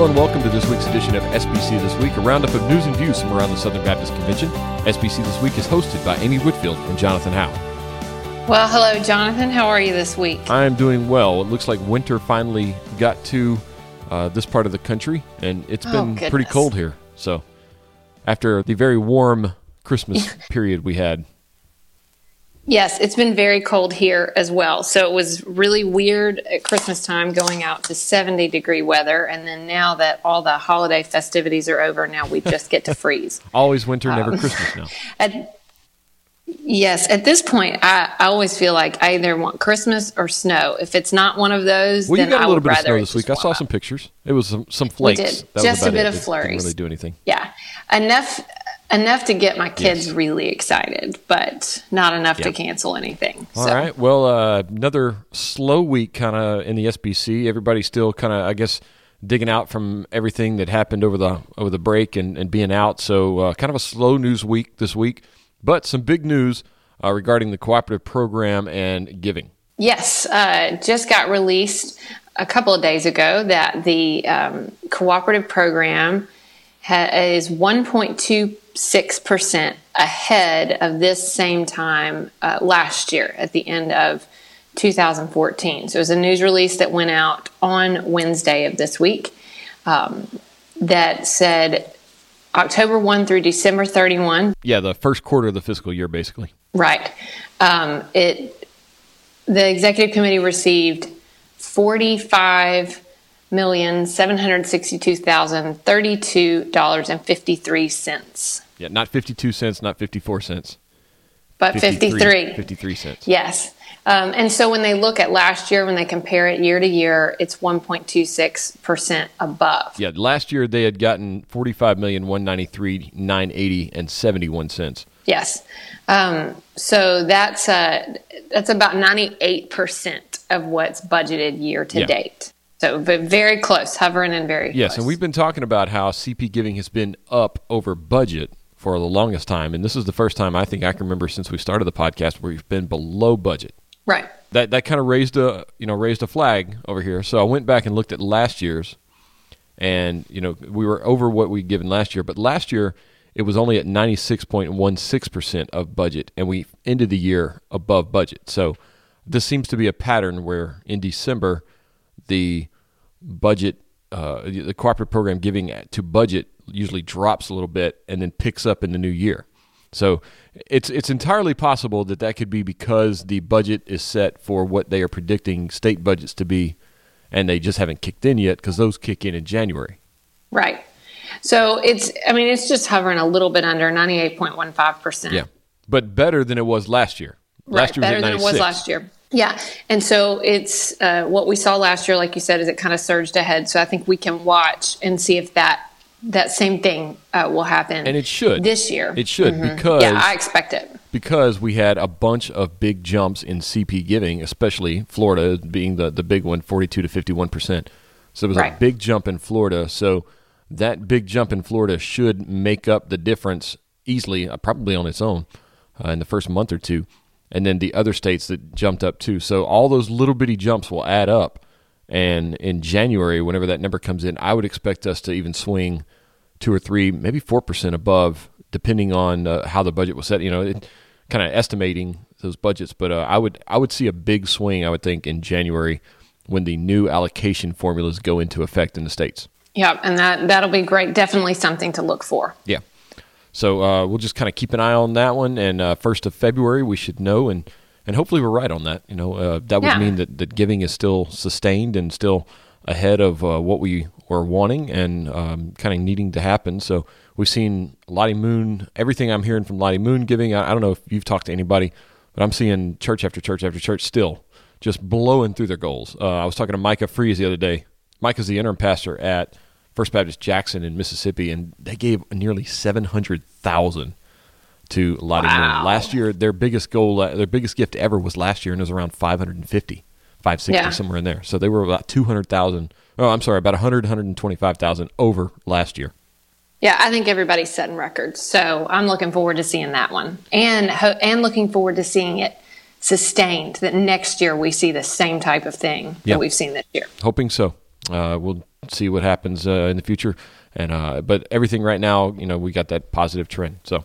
Hello and welcome to this week's edition of SBC This Week, a roundup of news and views from around the Southern Baptist Convention. SBC This Week is hosted by Amy Whitfield and Jonathan Howe. Well, hello, Jonathan. How are you this week? I'm doing well. It looks like winter finally got to this part of the country, and it's been pretty cold here. So after the very warm Christmas period we had. Yes, it's been very cold here as well. So it was really weird at Christmas time going out to 70-degree weather. And then now that all the holiday festivities are over, now we just get to freeze. Always winter, never Christmas now. At this point, I always feel like I either want Christmas or snow. If it's not one of those, then I would rather. Well, you got a little bit of snow this week. I saw some pictures. It was some flakes. We did. That just was a bit of flurries. Didn't really do anything. Yeah, enough to get my kids really excited, but not enough to cancel anything. So. All right. Well, another slow week kind of in the SBC. Everybody's still kind of, I guess, digging out from everything that happened over the break and being out. So kind of a slow news week this week, but some big news regarding the cooperative program and giving. Yes. Just got released a couple of days ago that the cooperative program is 1.26% ahead of this same time last year at the end of 2014. So it was a news release that went out on Wednesday of this week that said October 1 through December 31. Yeah, the first quarter of the fiscal year, basically. Right. The executive committee received $45,762,032.53. Yeah, not 52 cents, not 54 cents, but 53. 53 cents. Yes, and so when they look at last year, when they compare it year to year, it's 1.26% above. Yeah, last year they had gotten $45,193,980.71. Yes, so that's about 98% of what's budgeted year to date. So, but very close, hovering in very close. Yes, and we've been talking about how CP giving has been up over budget for the longest time, and this is the first time I think I can remember since we started the podcast where we've been below budget. Right. That kind of raised a flag over here. So I went back and looked at last year's, and we were over what we'd given last year, but last year it was only at 96.16% of budget, and we ended the year above budget. So this seems to be a pattern where in December the budget, the cooperative program giving to budget usually drops a little bit and then picks up in the new year. So it's entirely possible that could be because the budget is set for what they are predicting state budgets to be, and they just haven't kicked in yet because those kick in January. Right. So it's just hovering a little bit under 98.15%. Yeah, but better than it was last year. Last year was at 96. Better than it was last year. Yeah, and so it's what we saw last year, like you said, is it kind of surged ahead. So I think we can watch and see if that same thing will happen. And it should. This year. It should, because... Yeah, I expect it. Because we had a bunch of big jumps in CP giving, especially Florida being the big one, 42 to 51%. So it was a big jump in Florida. So that big jump in Florida should make up the difference easily, probably on its own, in the first month or two. And then the other states that jumped up too. So all those little bitty jumps will add up. And in January, whenever that number comes in, I would expect us to even swing 2 or 3, maybe 4% above, depending on how the budget was set. Kind of estimating those budgets. But I would see a big swing, I would think, in January when the new allocation formulas go into effect in the states. Yeah, and that'll be great. Definitely something to look for. Yeah. So we'll just kind of keep an eye on that one, and 1st of February we should know, and hopefully we're right on that. That would mean that giving is still sustained and still ahead of what we were wanting and kind of needing to happen. So we've seen Lottie Moon, everything I'm hearing from Lottie Moon giving, I don't know if you've talked to anybody, but I'm seeing church after church after church still just blowing through their goals. I was talking to Micah Fries the other day. Micah's the interim pastor at First Baptist Jackson in Mississippi, and they gave nearly $700,000 to Lottie Moon. Last year, their biggest gift ever was last year, and it was around 560, somewhere in there. So they were about about 125,000 over last year. Yeah, I think everybody's setting records, so I'm looking forward to seeing that one, and looking forward to seeing it sustained, that next year we see the same type of thing that we've seen this year. Hoping so. We'll see what happens in the future. And but everything right now, you know, we got that positive trend. So,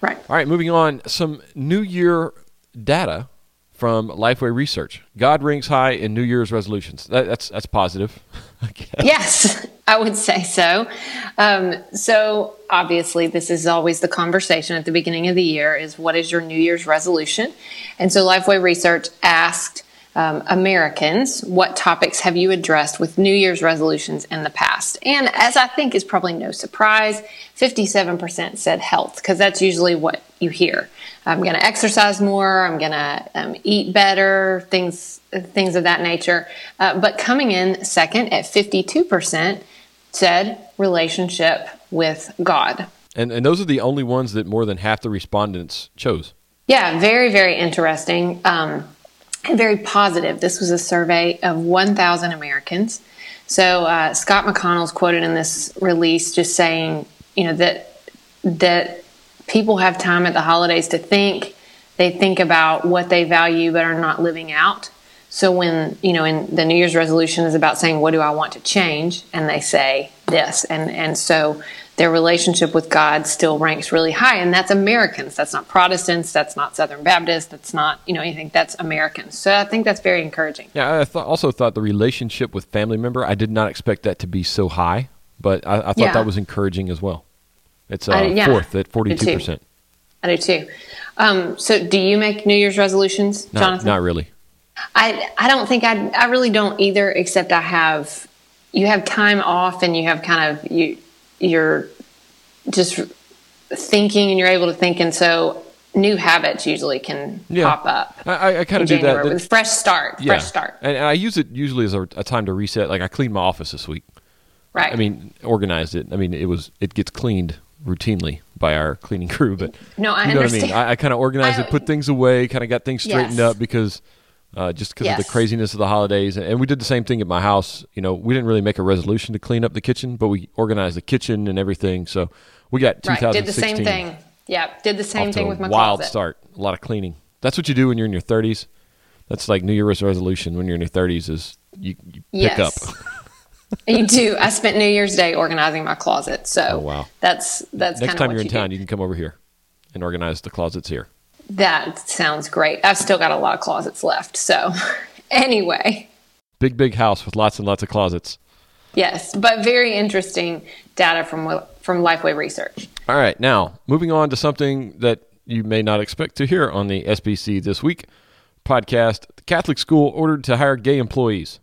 right. All right, moving on. Some New Year data from Lifeway Research. God rings high in New Year's resolutions. That's positive. Yes, I would say so. So obviously, this is always the conversation at the beginning of the year: is what is your New Year's resolution? And so, Lifeway Research asked Americans, what topics have you addressed with New Year's resolutions in the past? And as I think is probably no surprise, 57% said health, because that's usually what you hear. I'm going to exercise more. I'm going to eat better, things of that nature. But coming in second at 52% said relationship with God. And those are the only ones that more than half the respondents chose. Yeah, very, very interesting. And very positive. This was a survey of 1,000 Americans. So Scott McConnell's quoted in this release just saying, you know, that people have time at the holidays to think. They think about what they value but are not living out. So when, you know, in the New Year's resolution is about saying, what do I want to change? And they say this. And so their relationship with God still ranks really high. And that's Americans. That's not Protestants. That's not Southern Baptists. That's not, you know, anything. That's Americans. So I think that's very encouraging. Yeah, I also thought the relationship with family member, I did not expect that to be so high, but I thought that was encouraging as well. It's fourth at 42%. I do too. So do you make New Year's resolutions, Jonathan? Not really. I don't think I really don't either, except you have time off and you have kind of, you're just thinking and you're able to think. And so new habits usually can pop up. I kind of do that with fresh start. And I use it usually as a time to reset. Like I cleaned my office this week. Right. I mean, organized it. I mean, it gets cleaned routinely by our cleaning crew, but no, I understand. What I mean? I kind of organized it, put things away, kind of got things straightened up because of the craziness of the holidays. And we did the same thing at my house. You know, we didn't really make a resolution to clean up the kitchen, but we organized the kitchen and everything. So we got 2016. Did the same thing. Yeah, did the same thing with my wild closet. Start. A lot of cleaning. That's what you do when you're in your 30s. That's like New Year's resolution when you're in your 30s is you pick up. You do. I spent New Year's Day organizing my closet. So that's kind of what you do. Next time you're in town, you can come over here and organize the closets here. That sounds great. I've still got a lot of closets left. So anyway. Big house with lots and lots of closets. Yes, but very interesting data from Lifeway Research. All right. Now, moving on to something that you may not expect to hear on the SBC This Week podcast. The Catholic school ordered to hire gay employees.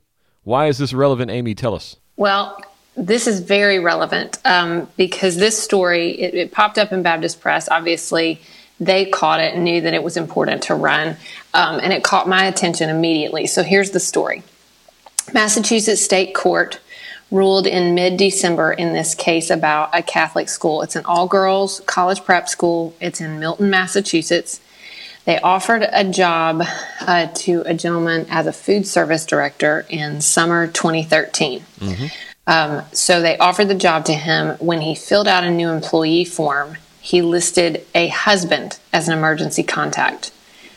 Why is this relevant, Amy? Tell us. Well, this is very relevant because this story, it popped up in Baptist Press, obviously. They caught it and knew that it was important to run, and it caught my attention immediately. So here's the story. Massachusetts State Court ruled in mid-December in this case about a Catholic school. It's an all-girls college prep school. It's in Milton, Massachusetts. They offered a job to a gentleman as a food service director in summer 2013. Mm-hmm. So they offered the job to him. When he filled out a new employee form, he listed a husband as an emergency contact,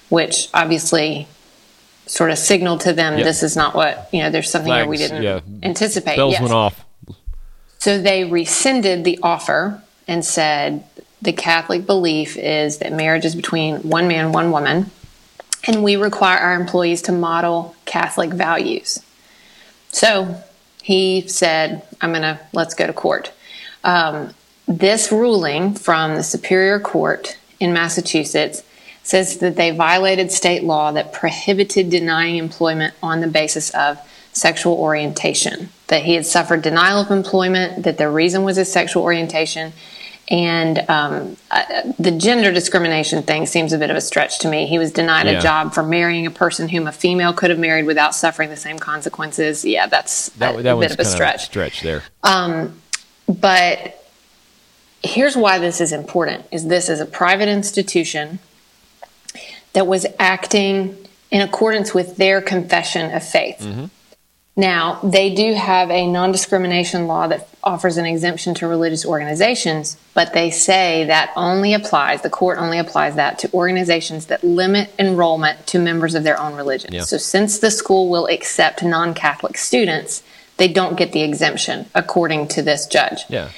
which obviously sort of signaled to them this is not what, you know, there's something that we didn't anticipate. Bells went off. So they rescinded the offer and said the Catholic belief is that marriage is between one man, one woman, and we require our employees to model Catholic values. So he said, let's go to court. This ruling from the Superior Court in Massachusetts says that they violated state law that prohibited denying employment on the basis of sexual orientation, that he had suffered denial of employment, that the reason was his sexual orientation, and the gender discrimination thing seems a bit of a stretch to me. He was denied a job for marrying a person whom a female could have married without suffering the same consequences. Yeah, that's a bit of a stretch. Of a stretch there. But here's why this is important, is this is a private institution that was acting in accordance with their confession of faith. Mm-hmm. Now, they do have a non-discrimination law that offers an exemption to religious organizations, but they say that the court only applies that to organizations that limit enrollment to members of their own religion. Yeah. So since the school will accept non-Catholic students, they don't get the exemption, according to this judge. Yeah.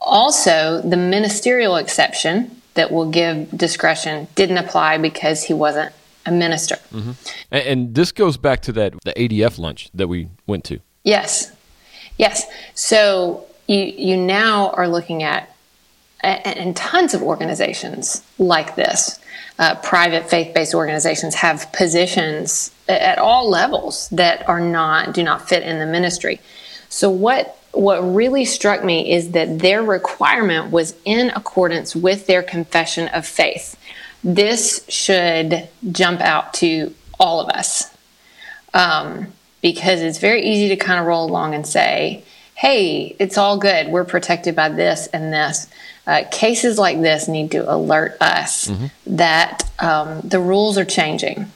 Also, the ministerial exception that will give discretion didn't apply because he wasn't a minister. Mm-hmm. And this goes back to the ADF lunch that we went to. Yes. Yes. So you now are looking at, and tons of organizations like this, private faith-based organizations have positions at all levels that do not fit in the ministry. So what really struck me is that their requirement was in accordance with their confession of faith. This should jump out to all of us, because it's very easy to kind of roll along and say, hey, it's all good. We're protected by this and this. Cases like this need to alert us mm-hmm. that the rules are changing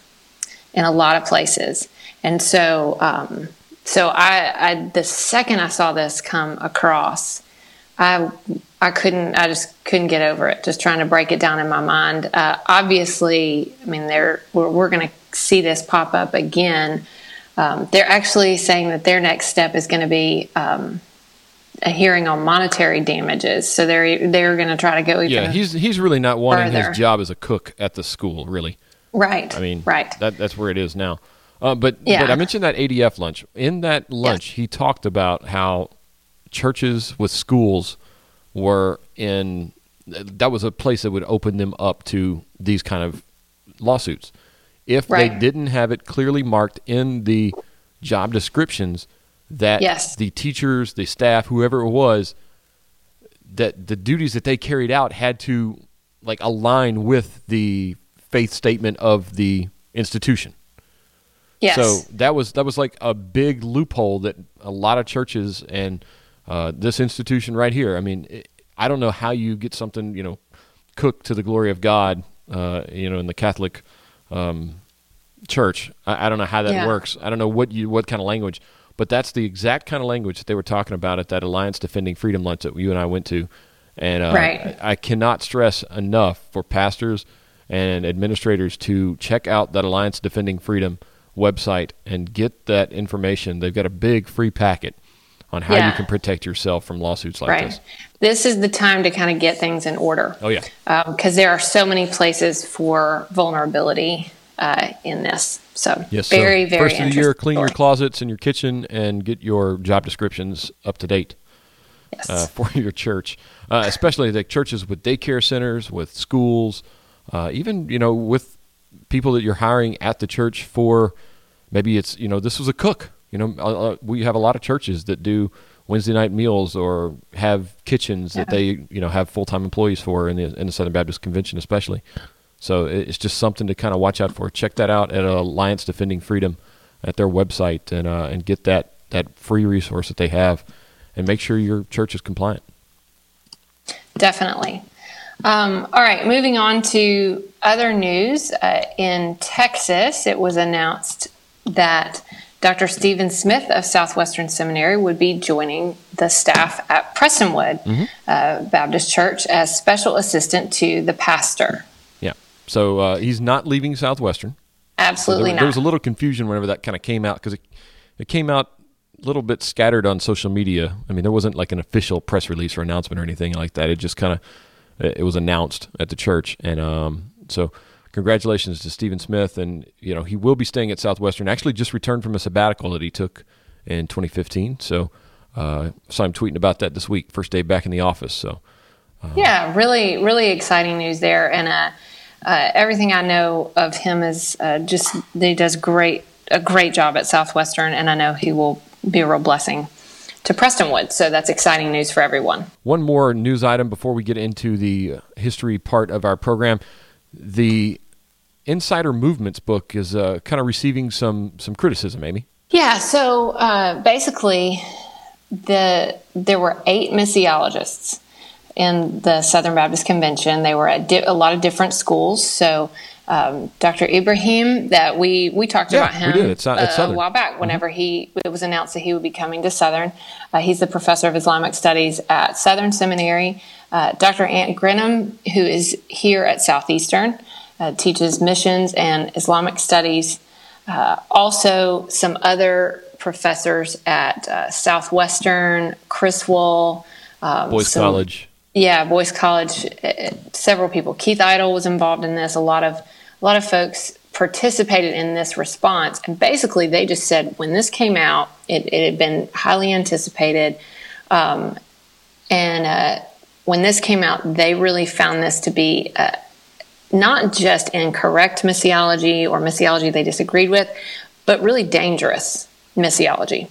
in a lot of places. And so I the second I saw this come across, I just couldn't get over it, just trying to break it down in my mind. Obviously, I mean, we're going to see this pop up again. They're actually saying that their next step is going to be a hearing on monetary damages. So they're going to try to go even further. Yeah, he's really not wanting his job as a cook at the school, really. Right. I mean, right. That's where it is now. But I mentioned that ADF lunch. In that lunch, yes. He talked about how churches with schools were in... That was a place that would open them up to these kind of lawsuits. If right. they didn't have it clearly marked in the job descriptions that yes. the teachers, the staff, whoever it was, that the duties that they carried out had to like align with the faith statement of the institution. Yes. So that was like a big loophole that a lot of churches and this institution right here. I mean, I don't know how you get something, cooked to the glory of God, in the Catholic church. I don't know how that works. I don't know what kind of language, but that's the exact kind of language that they were talking about at that Alliance Defending Freedom lunch that you and I went to. And right. I cannot stress enough for pastors and administrators to check out that Alliance Defending Freedom website and get that information. They've got a big free packet on how you can protect yourself from lawsuits like right. this. This is the time to kind of get things in order. Oh, yeah. Because there are so many places for vulnerability in this. So yes, very, very interesting. First of the year, clean your closets and your kitchen and get your job descriptions up to date yes. For your church, especially the churches with daycare centers, with schools, even, with people that you're hiring at the church for, maybe it's, this was a cook. We have a lot of churches that do Wednesday night meals or have kitchens that they, have full-time employees for in the Southern Baptist Convention especially. So it's just something to kind of watch out for. Check that out at Alliance Defending Freedom at their website and get that free resource that they have and make sure your church is compliant. Definitely. All right, moving on to other news. In Texas, it was announced that Dr. Stephen Smith of Southwestern Seminary would be joining the staff at Prestonwood mm-hmm. Baptist Church as special assistant to the pastor. Yeah, so he's not leaving Southwestern. Absolutely not. There was a little confusion whenever that kind of came out because it came out a little bit scattered on social media. I mean, there wasn't like an official press release or announcement or anything like that. It just kind of... It was announced at the church, and so congratulations to Stephen Smith, and he will be staying at Southwestern. Actually, just returned from a sabbatical that he took in 2015. So, saw him tweeting about that this week. First day back in the office. So, yeah, really, really exciting news there, and everything I know of him is just that he does a great job at Southwestern, and I know he will be a real blessing to Prestonwood, so that's exciting news for everyone. One more news item before we get into the history part of our program. The Insider Movements book is kind of receiving some criticism, Amy. Yeah, so basically there were 8 missiologists in the Southern Baptist Convention. They were at a lot of different schools, so Dr. Ibrahim, that we talked about him a while back whenever mm-hmm. It was announced that he would be coming to Southern. He's the professor of Islamic studies at Southern Seminary. Dr. Ant Greenham, who is here at Southeastern, teaches missions and Islamic studies. Also some other professors at Southwestern, Criswell, Boyce College. Yeah, Boyce College. Several people. Keith Idle was involved in this. A lot of folks participated in this response, and basically they just said when this came out, it had been highly anticipated, and when this came out, they really found this to be not just incorrect missiology or missiology they disagreed with, but really dangerous missiology.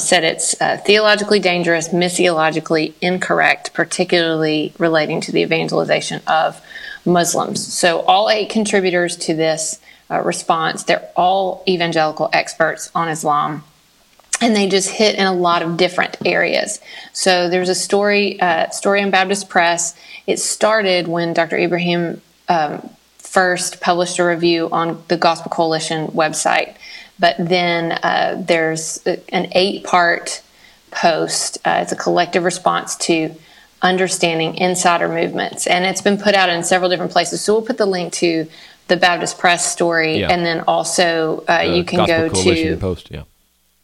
Said it's theologically dangerous, missiologically incorrect, particularly relating to the evangelization of Muslims. So all 8 contributors to this response, they're all evangelical experts on Islam, and they just hit in a lot of different areas. So there's a story in Baptist Press. It started when Dr. Ibrahim first published a review on the Gospel Coalition website. But then there's an 8-part post. It's a collective response to understanding insider movements. And it's been put out in several different places. So we'll put the link to the Baptist Press story. Yeah. And then also you can go to Gospel Coalition post, yeah.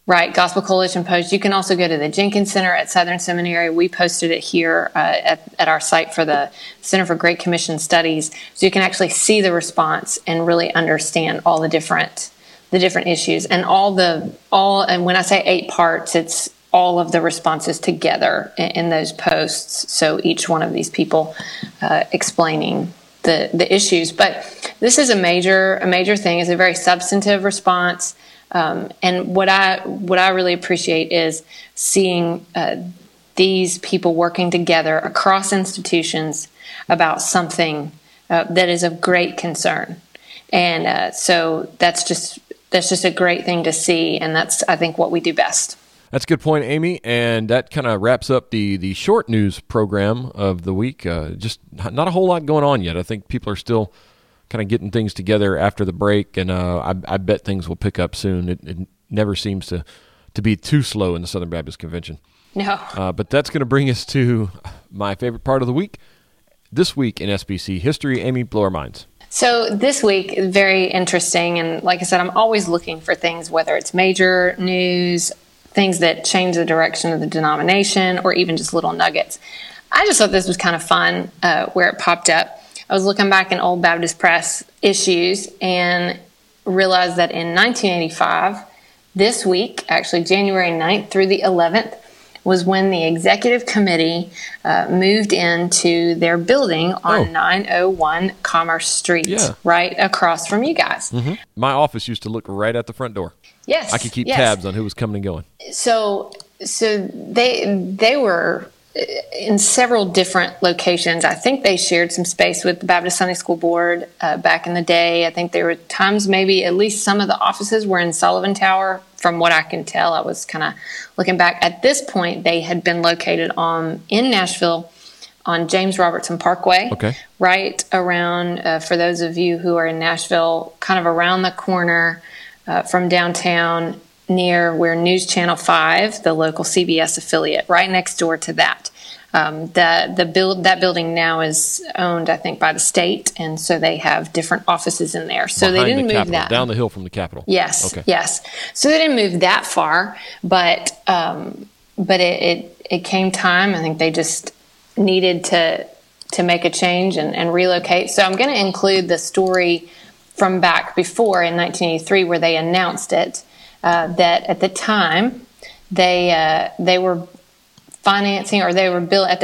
Right, Gospel Coalition post. You can also go to the Jenkins Center at Southern Seminary. We posted it here at our site for the Center for Great Commission Studies. So you can actually see the response and really understand all the different issues and all. And when I say 8 parts, it's all of the responses together in those posts. So each one of these people explaining the issues. But this is a major thing. It's a very substantive response. And what I really appreciate is seeing these people working together across institutions about something that is of great concern, and so that's just a great thing to see, and that's, I think, what we do best. That's a good point, Amy, and that kind of wraps up the short news program of the week. Just not a whole lot going on yet. I think people are still kind of getting things together after the break, and I bet things will pick up soon. It never seems to be too slow in the Southern Baptist Convention. No. But that's going to bring us to my favorite part of the week. This week in SBC history, Amy, blow our minds. So this week, very interesting, and like I said, I'm always looking for things, whether it's major news, things that change the direction of the denomination, or even just little nuggets. I just thought this was kind of fun where it popped up. I was looking back in old Baptist Press issues and realized that in 1985, this week, actually January 9th through the 11th, was when the executive committee moved into their building on 901 Commerce Street, right across from you guys. Mm-hmm. My office used to look right at the front door. Yes. I could keep tabs on who was coming and going. So they were in several different locations. I think they shared some space with the Baptist Sunday School Board back in the day. I think there were times maybe at least some of the offices were in Sullivan Tower. From what I can tell, I was kind of looking back. At this point, they had been located in Nashville on James Robertson Parkway, right around, for those of you who are in Nashville, kind of around the corner from downtown, near where News Channel 5, the local CBS affiliate, right next door to that. That building now is owned, I think, by the state, and so they have different offices in there. So behind they didn't the move Capitol, that down the hill from the Capitol. Yes, yes. So they didn't move that far, but it came time. I think they just needed to make a change and relocate. So I'm going to include the story from back before in 1983 where they announced it. That at the time they were financing, or they were building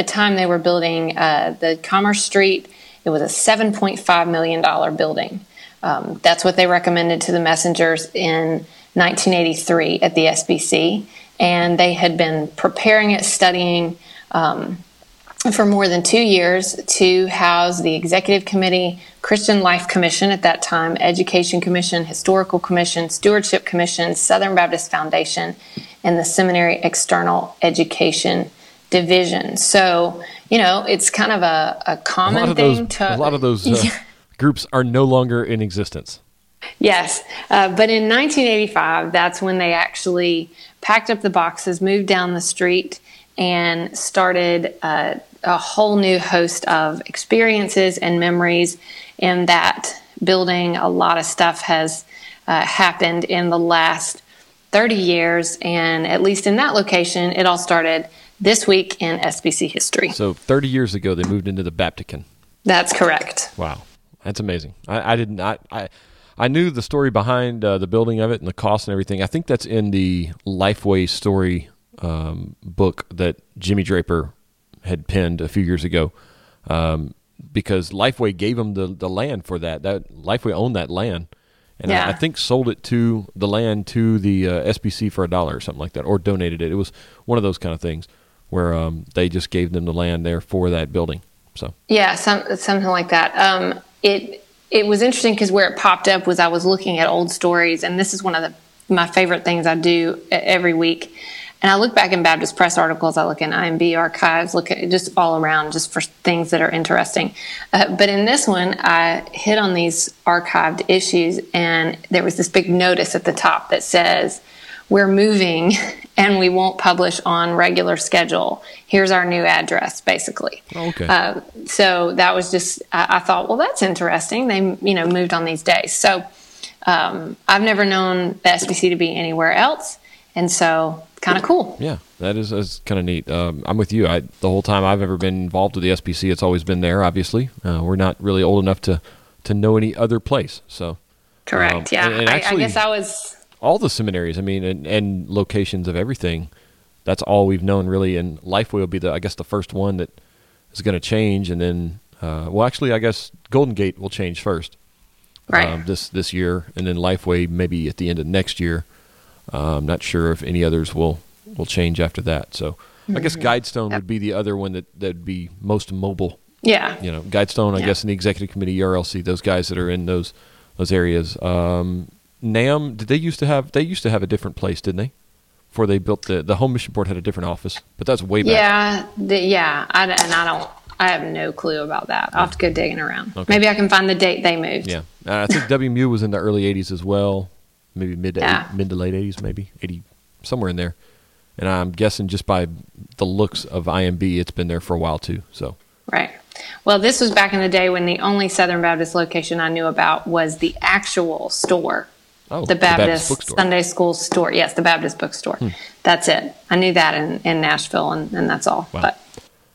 the Commerce Street. It was a $7.5 million building. That's what they recommended to the messengers in 1983 at the SBC, and they had been preparing it, studying for more than 2 years to house the Executive Committee, Christian Life Commission at that time, Education Commission, Historical Commission, Stewardship Commission, Southern Baptist Foundation, and the Seminary External Education Division. So, you know, it's kind of a common thing. A lot of those groups are no longer in existence. Yes, but in 1985, that's when they actually packed up the boxes, moved down the street, and started a whole new host of experiences and memories in that building. A lot of stuff has happened in the last 30 years, and at least in that location, it all started this week in SBC history. So 30 years ago, they moved into the Baptican. That's correct. Wow. That's amazing. I knew the story behind the building of it and the cost and everything. I think that's in the Lifeway story book that Jimmy Draper had penned a few years ago, because Lifeway gave them the land for that. Lifeway owned that land. And yeah. I think sold it to the land to the SBC for $1 or something like that, or donated it. It was one of those kind of things where they just gave them the land there for that building. So yeah, something like that. It was interesting because where it popped up was I was looking at old stories, and this is one of my favorite things I do every week. And I look back in Baptist Press articles, I look in IMB archives, look at just all around just for things that are interesting. But in this one, I hit on these archived issues, and there was this big notice at the top that says, "We're moving and we won't publish on regular schedule. Here's our new address," basically. Oh, okay. So that was just, I thought, well, that's interesting. They, moved on these days. So I've never known the SBC to be anywhere else. And so kind of cool. Yeah, that's kind of neat. I'm with you. The whole time I've ever been involved with the SBC, it's always been there, obviously. We're not really old enough to know any other place. So correct, yeah. And actually, I guess I was... All the seminaries, and locations of everything, that's all we've known, really. And Lifeway will be, the first one that is going to change. And then, I guess Golden Gate will change first this year. And then Lifeway maybe at the end of next year. I'm not sure if any others will change after that. So I guess Guidestone would be the other one that'd be most mobile. Yeah. Guidestone, I guess, in the executive committee, ERLC, those guys that are in those areas. NAM, did they used to have a different place, didn't they? Before they built the Home Mission Board had a different office, but that's way back. Yeah. I have no clue about that. I'll have to go digging around. Okay. Maybe I can find the date they moved. Yeah. I think WMU was in the early 80s as well. Maybe mid to late 80s, maybe 80, somewhere in there. And I'm guessing just by the looks of IMB, it's been there for a while too. So right. Well, this was back in the day when the only Southern Baptist location I knew about was the actual store, the Baptist Sunday School store. Yes, the Baptist bookstore. That's it. I knew that in Nashville, and that's all. Wow. But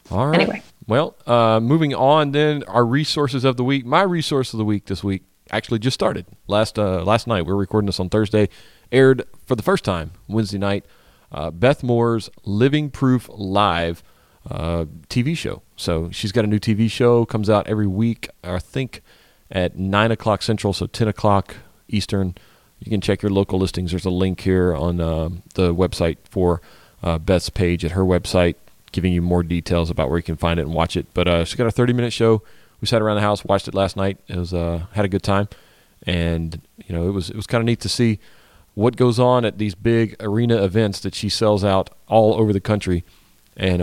all right. Anyway. Well, moving on then, our resources of the week. My resource of the week this week actually just started last night. We're recording this on Thursday, aired for the first time Wednesday night, Beth Moore's Living Proof Live TV show. So she's got a new TV show, comes out every week, I think at 9:00 Central, so 10:00 Eastern. You can check your local listings. There's a link here on the website for Beth's page at her website, giving you more details about where you can find it and watch it. But she's got a 30-minute show. We sat around the house, watched it last night. It was had a good time, and it was kind of neat to see what goes on at these big arena events that she sells out all over the country, and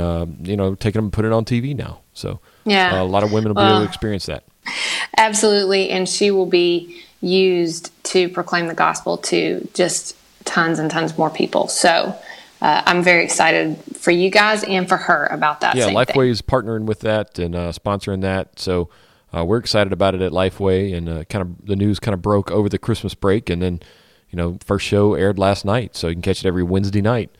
taking them and putting it on TV now. So a lot of women will be able to experience that. Absolutely, and she will be used to proclaim the gospel to just tons and tons more people. So. I'm very excited for you guys and for her about that. Yeah, Lifeway is partnering with that and sponsoring that. So we're excited about it at Lifeway, and the news kind of broke over the Christmas break, and then first show aired last night. So you can catch it every Wednesday night,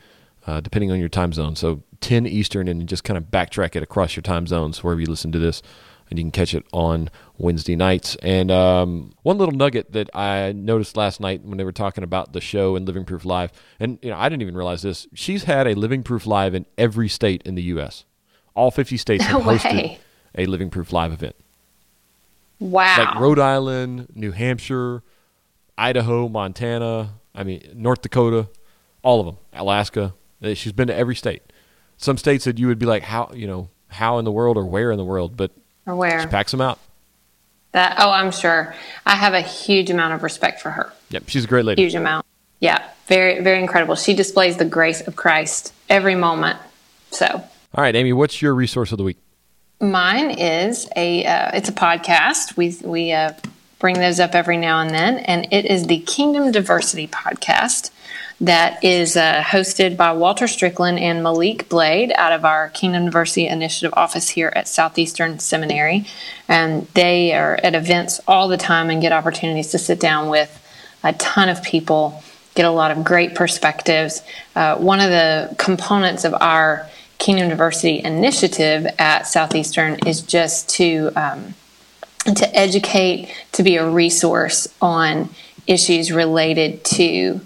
depending on your time zone. So 10 Eastern, and just kind of backtrack it across your time zones wherever you listen to this, and you can catch it on Wednesday nights. And one little nugget that I noticed last night when they were talking about the show and Living Proof Live, and I didn't even realize this, she's had a Living Proof Live in every state in the U.S. All 50 states have hosted a Living Proof Live event. Wow. Like Rhode Island, New Hampshire, Idaho, Montana, North Dakota, all of them, Alaska. She's been to every state. Some states that you would be like, how in the world or where in the world, but she packs them out. I'm sure. I have a huge amount of respect for her. Yep, she's a great lady. Huge amount. Yeah, very, very incredible. She displays the grace of Christ every moment. So, all right, Amy, what's your resource of the week? Mine is it's a podcast. We bring those up every now and then, and it is the Kingdom Diversity Podcast that is hosted by Walter Strickland and Malik Blade out of our Kingdom Diversity Initiative office here at Southeastern Seminary. And they are at events all the time and get opportunities to sit down with a ton of people get a lot of great perspectives. One of the components of our Kingdom Diversity Initiative at Southeastern is just to educate, to be a resource on issues related to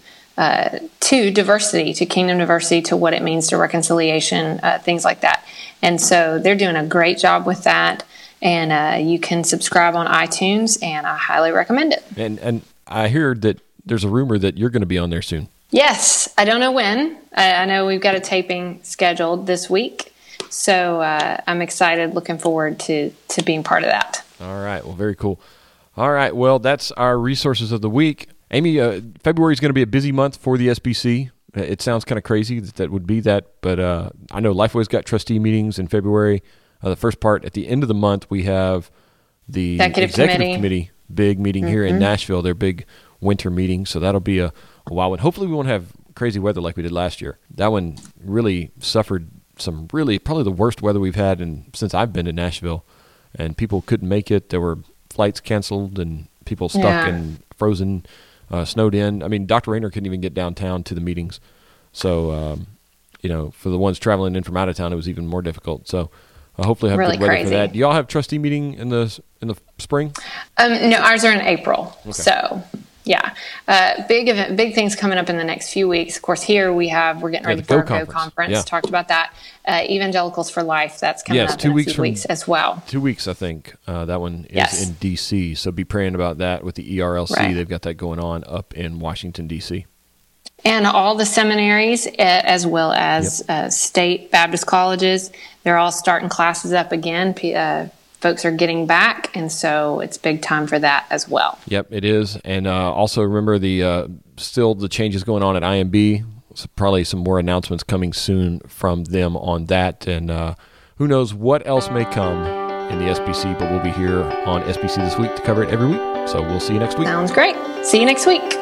diversity, to kingdom diversity, to what it means to reconciliation, things like that. And so they're doing a great job with that. And you can subscribe on iTunes, and I highly recommend it. And I hear that there's a rumor that you're going to be on there soon. Yes. I don't know when. I know we've got a taping scheduled this week. So I'm excited, looking forward to being part of that. All right. Well, very cool. All right. Well, that's our resources of the week. Amy, February is going to be a busy month for the SBC. It sounds kind of crazy that that would be that, but I know Lifeway's got trustee meetings in February. The first part, at the end of the month, we have the executive committee big meeting here in Nashville, their big winter meeting. So that'll be a wild one. Hopefully we won't have crazy weather like we did last year. That one really suffered some probably the worst weather we've had since I've been to Nashville. And people couldn't make it. There were flights canceled and people stuck and frozen, snowed in. I mean, Dr. Rayner couldn't even get downtown to the meetings. So, you know, for the ones traveling in from out of town, it was even more difficult. So hopefully have really good weather for that. Do y'all have trustee meeting in the spring? No, ours are in April. Okay. So, yeah. Big things coming up in the next few weeks. Of course, here we're getting ready for our Go Conference. Yeah. Talked about that. Evangelicals for Life, that's coming up in a few weeks as well. 2 weeks, I think. That one is in D.C., so be praying about that with the ERLC. Right. They've got that going on up in Washington, D.C. And all the seminaries, as well as state Baptist colleges, they're all starting classes up again. Folks are getting back, and so it's big time for that as well. Yep, it is. And also remember still the changes going on at IMB. So probably some more announcements coming soon from them on that. And who knows what else may come in the SBC, but we'll be here on SBC This Week to cover it every week. So we'll see you next week. Sounds great. See you next week.